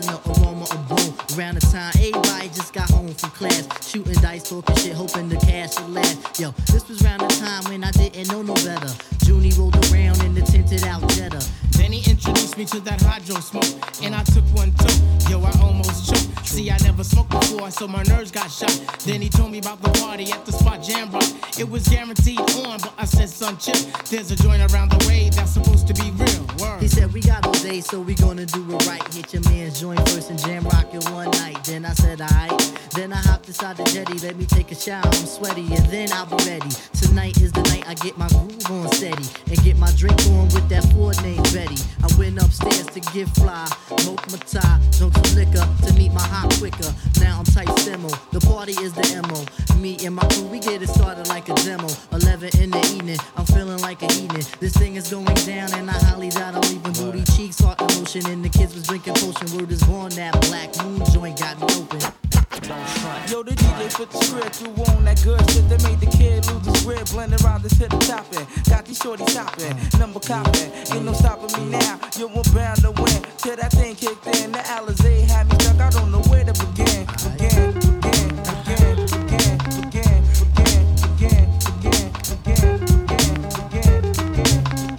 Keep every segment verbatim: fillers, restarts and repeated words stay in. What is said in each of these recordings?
in the aroma of boom. Around the time everybody just got home from class, shooting dice, talking shit, hoping the cash would last. Yo, this was around the time when I didn't know no better. Junie rolled around in the tinted Al Jetta. Then he introduced me to that hydro smoke, and I took one too. Yo, I almost choked. See, I never smoked before, so my nerves got shot. Then he told me about the party at the spot, Jam Rock. It was guaranteed on, but I said, son, chill. There's a joint around the way that's supposed to be real. Word. He said, we got all day, so we gonna do it right. Hit your man's joint first and Jam Rock it one night. Then I said, alright. Then I hopped inside the jetty. Let me take a shower, I'm sweaty, and then I'll be ready. Tonight is the night I get my groove on steady and get my drink on with that Ford named Betty. I went upstairs to get fly, smoke my tie, drunk some liquor to meet my hot quicker. Now I'm tight semo, the party is the M O. Me and my crew, we get it started like a demo. Eleven in the evening, I'm feeling like an evening. This thing is going down and I hollies out, I'm leaving booty cheeks, heart emotion, and the kids was drinking potion. Word is born, that Black Moon joint got me open. Yo, the D J put the script through on that good shit that made the kid lose his grip. Blending around this hip topping, got these shorties hopping, number copping. Ain't no stopping me now, yo, I'm bound to win. Till that thing kicked in, the Alize had me stuck, I don't know where to begin. Begin, begin, begin, begin, begin, begin, begin, begin, begin, begin, begin,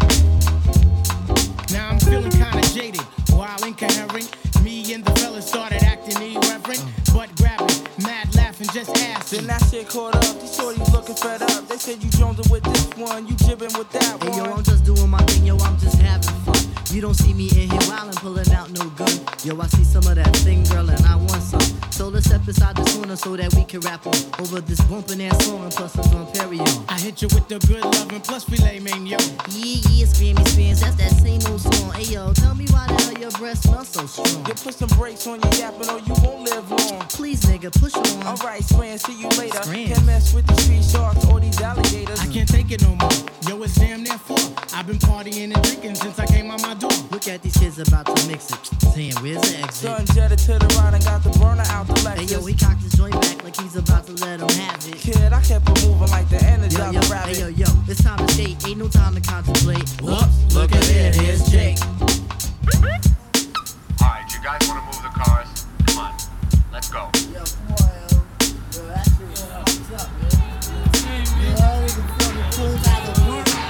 begin. Now I'm feeling kinda jaded, while incoherent. Me and the fellas started acting irreverent, butt grabbing, mad laughing, just asking. Then that shit caught up, these shorties looking fed up. They said you jonesing with this one, you jibbing with that one. Hey yo, I'm just doing my thing, yo, I'm just having fun. You don't see me in here wildin', pulling out no gun. Yo, I see some of that thing, girl, and I want some. So let's step aside the corner so that we can rap on over this bumpin' ass song, and plus I'm on Perio. I hit you with the good lovin', plus filet mignon. Yeah, yeah, Scammy Spins, that's that same old song. Hey yo, tell me why the hell your breath smells so strong. Put some brakes on your yapping or you won't live long. Please, nigga, push on. Alright, Scram, see you later. Scram. Can't mess with the street sharks or these alligators. I can't take it no more. Yo, it's damn near four. I've been partying and drinking since I came out my door. Look at these kids about to mix it. Damn, where's the exit? Son jetted to the right and got the burner out the Lexus. Hey, yo, he cocked his joint back like he's about to let him have it. Kid, I kept it moving like the energy yo, yo, rabbit. Hey, yo, yo, it's time to skate. Ain't no time to contemplate. Whoops, look at it. Here's Jake. Alright, you guys want to move the cars? Come on, let's go. Yo, boy, yo, that's what's up, man. Yo, all we can fucking pull out of the world, man.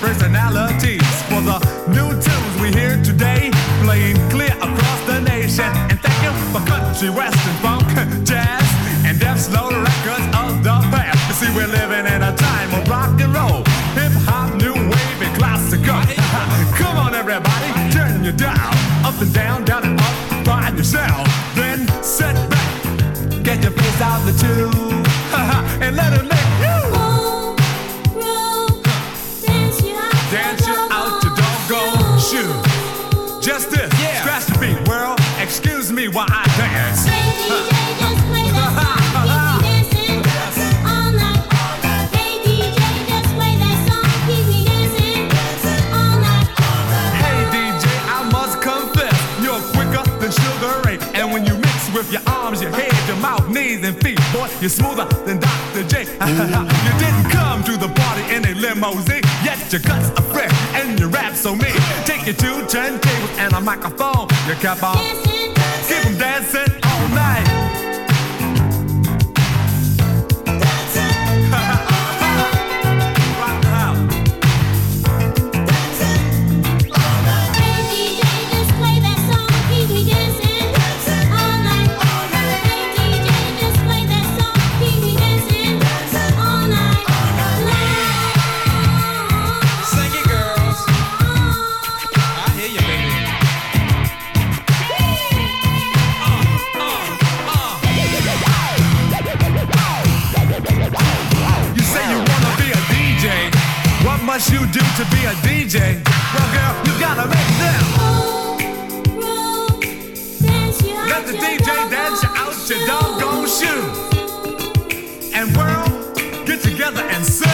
Personalities for the new tunes we hear today, playing clear across the nation. And thank you for country, western, funk, jazz, and deaf slow records of the past. You see, we're living in a time of rock and roll, hip hop, new wave, and classical. Come on, everybody, turn your dial up and down, down and up, find yourself. Then sit back, get your face out the tune, and let it lick you. Dance you out your doggone shoes. Just this, yeah. Scratch the beat, world. Excuse me while I dance. Play D J, just play that song. Keep me dancing all night. Play D J, just play that song. Keep me dancing all night. Hey D J, I must confess, you're quicker than Sugar Ray. And when you mix with your arms, your head, your mouth, knees, and feet, boy, you're smoother than Doctor J. You didn't come to the party in a limousine. Yet your guts are fresh and your rap so mean. Take your two turntables and a microphone. You kept on dancing, dancing. Keep them dancing all night. Dancing all night. Rock the house. Dancing all night. Hey D J, just play that song. Keep me dancing, dancing all night. All night. Hey D J, just play that song. Keep me dancing, dancing all night. All night. Light. What you do to be a D J? Well, girl, you gotta make them. Oh, roll, together and sing.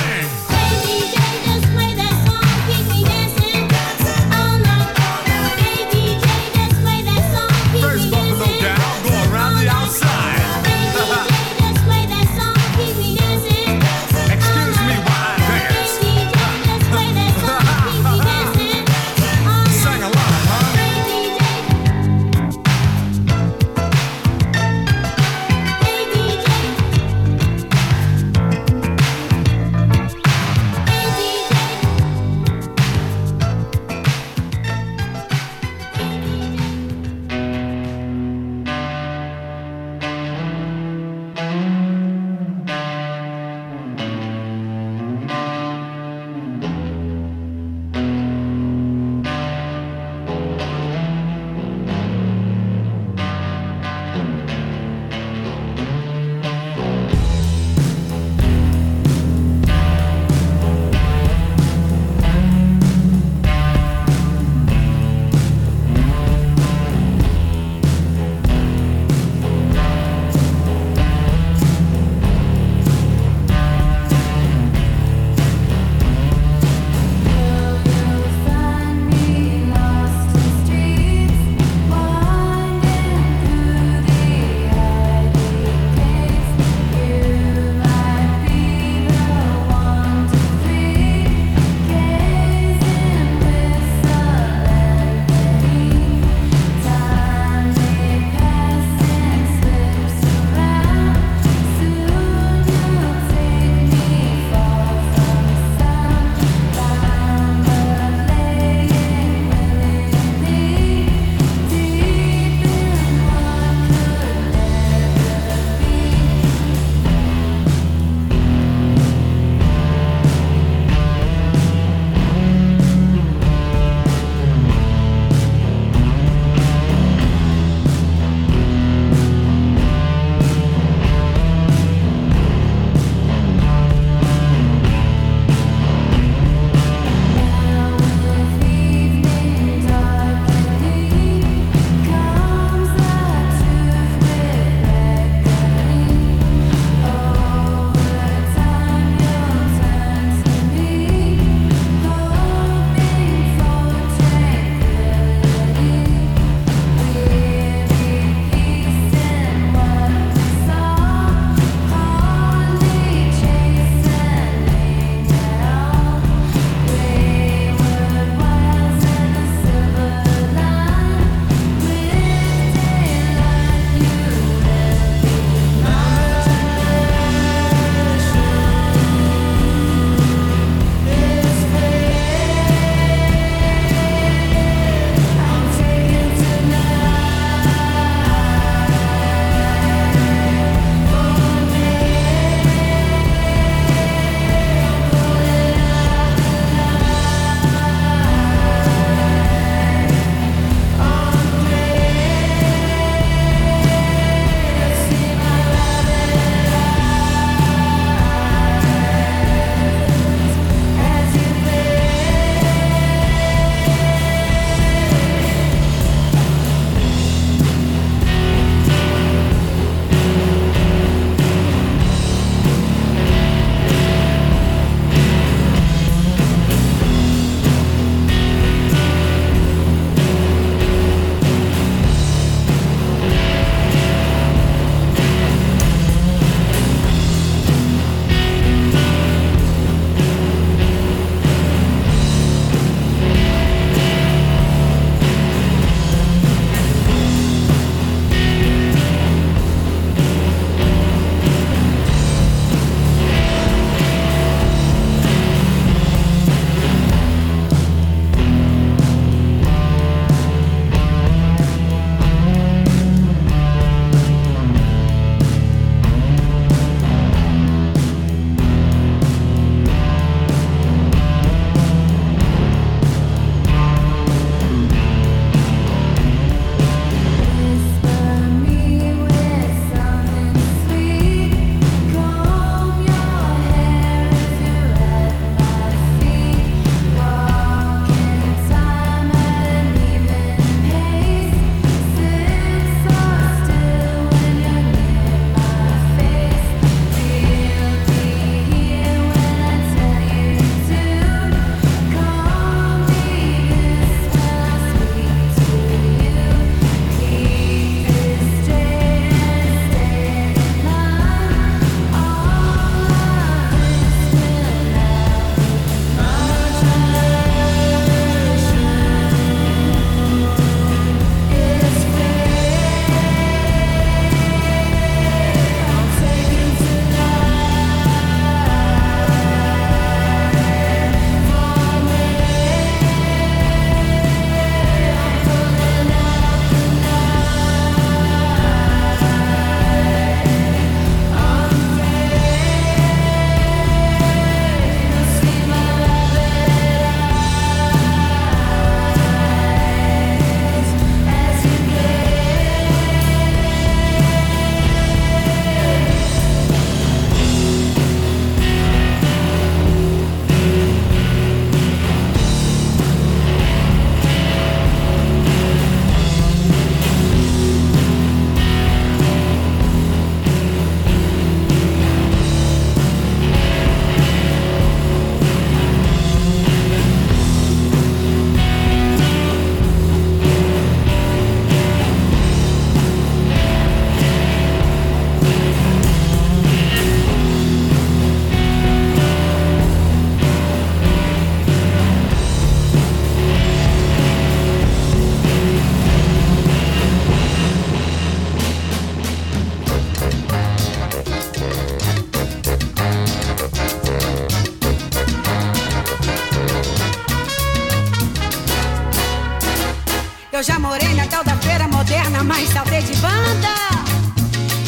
Eu já morei na tal da feira moderna, mas saltei de banda.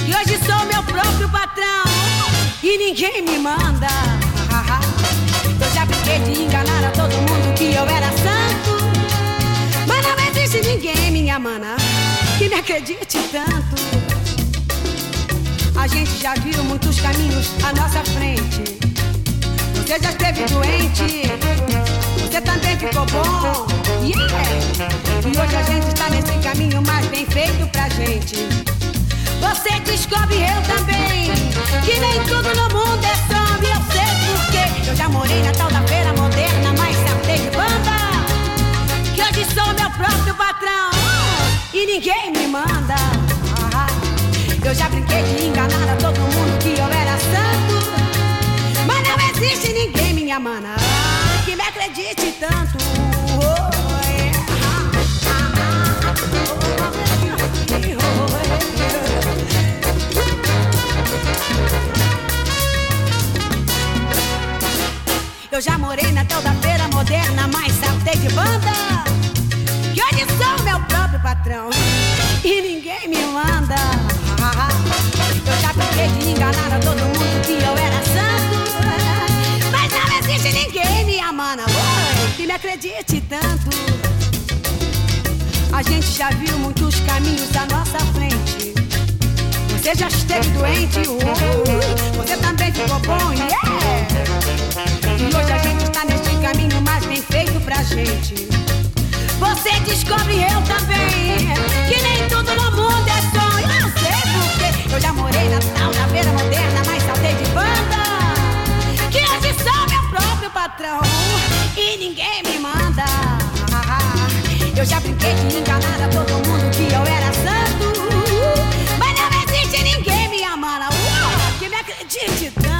E hoje sou meu próprio patrão e ninguém me manda. Eu já fiquei de enganar a todo mundo que eu era santo, mas não existe ninguém, minha mana, que me acredite tanto. A gente já viu muitos caminhos à nossa frente. Você já esteve doente, você também ficou bom, yeah! E hoje a gente está nesse caminho mais bem feito pra gente. Você descobre, eu também, que nem tudo no mundo é samba. Eu sei porque eu já morei na tal da feira moderna, mas saltei de banda. Que hoje sou meu próprio patrão e ninguém me manda. Eu já brinquei de enganar a todo mundo que eu era santo, mas não existe ninguém, minha mana, que me acredite tanto. Eu já morei na tal da feira moderna, mas saltei de banda. Que hoje sou meu próprio patrão e ninguém me manda. Eu já fiquei de enganar a todo mundo que eu era santo, mas não existe ninguém, minha mana, boy, que me acredite tanto. A gente já viu muitos caminhos à nossa frente. Você já esteve doente, uh, você também ficou bom, yeah! E hoje a gente está neste caminho mais bem feito pra gente. Você descobre, eu também, que nem tudo no mundo é sonho. Eu não sei porque eu já morei na tal da feira moderna, mas saltei de banda. Que hoje sou meu próprio patrão e ninguém me manda. Eu já brinquei de enganar a todo mundo que eu era santo, mas não existe ninguém, minha mana, que me acredite tanto.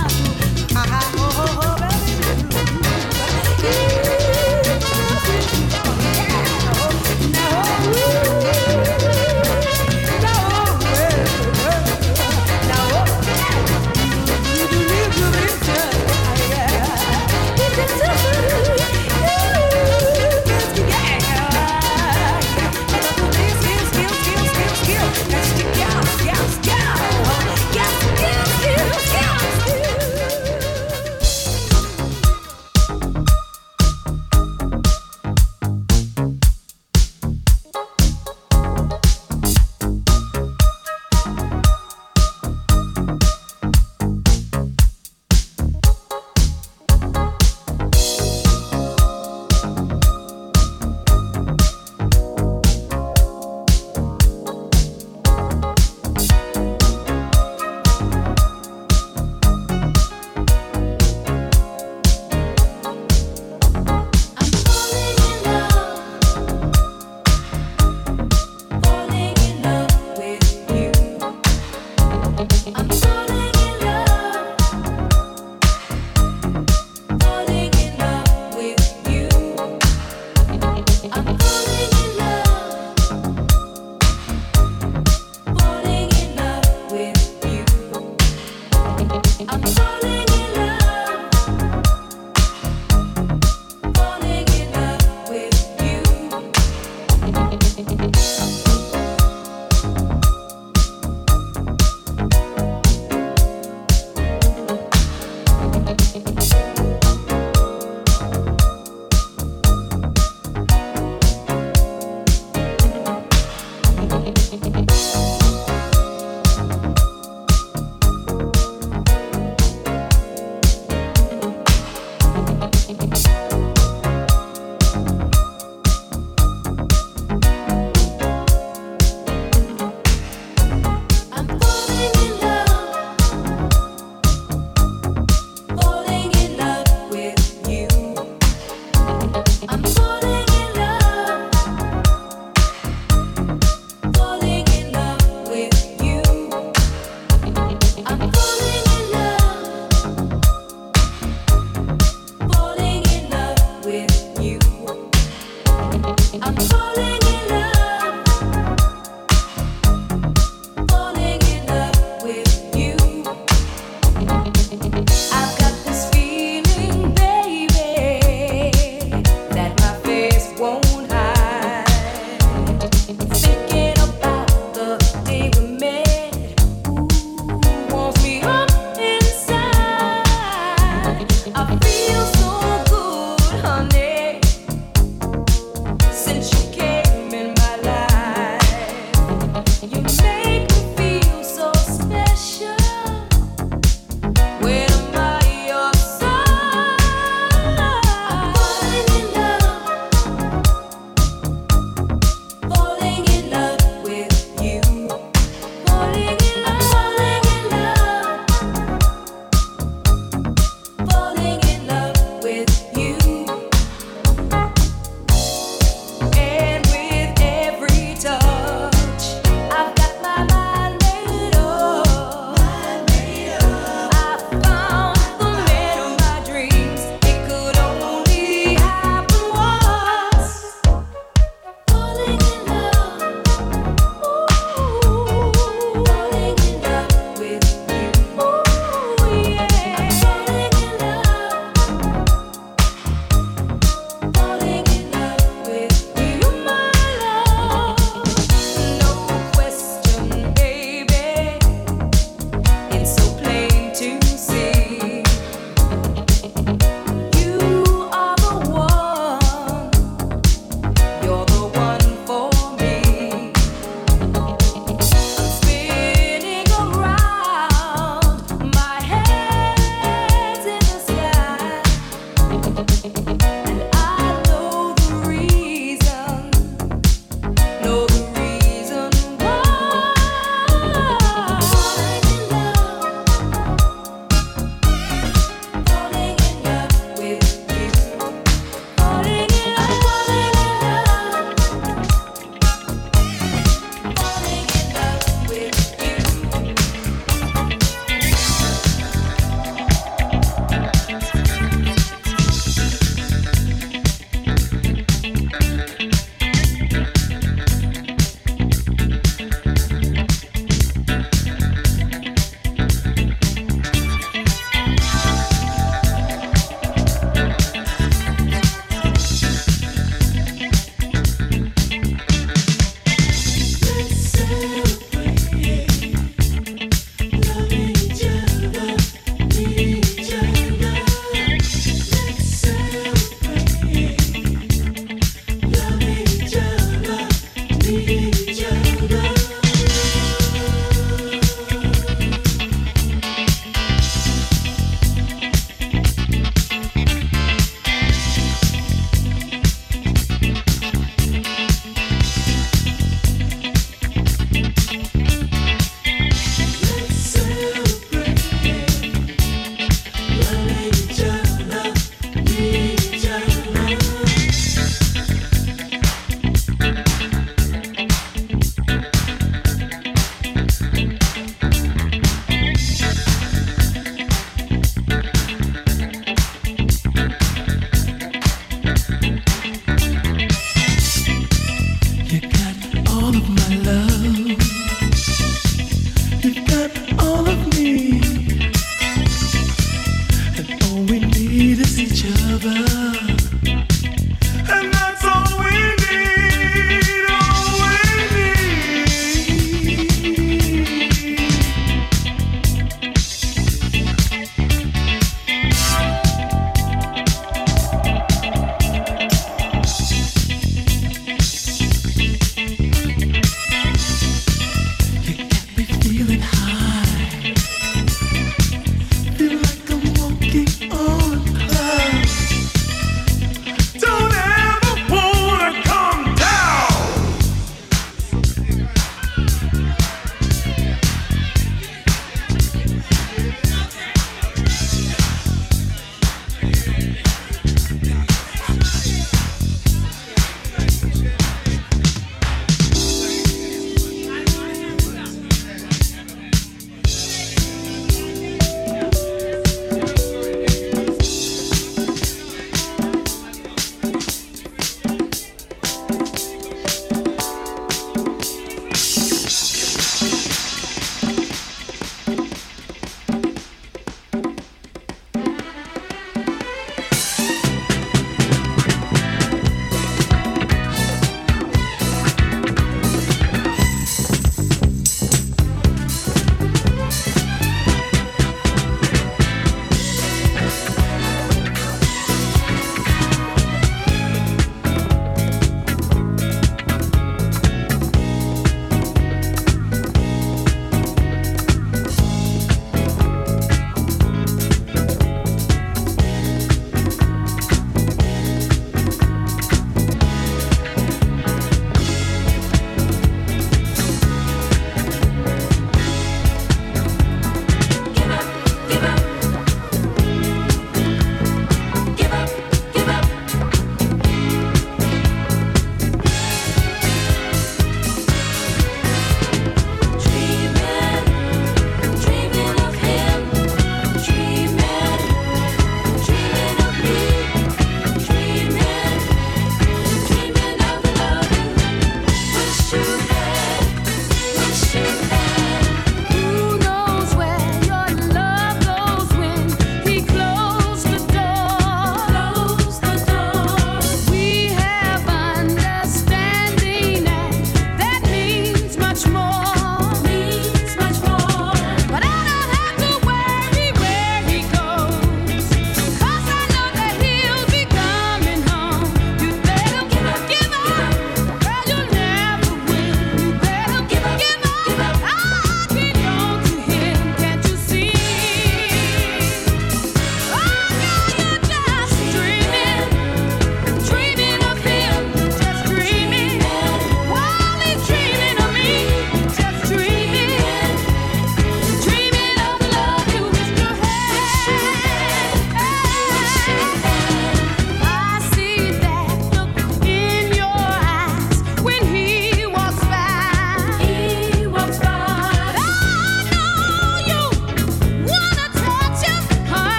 we need is each other.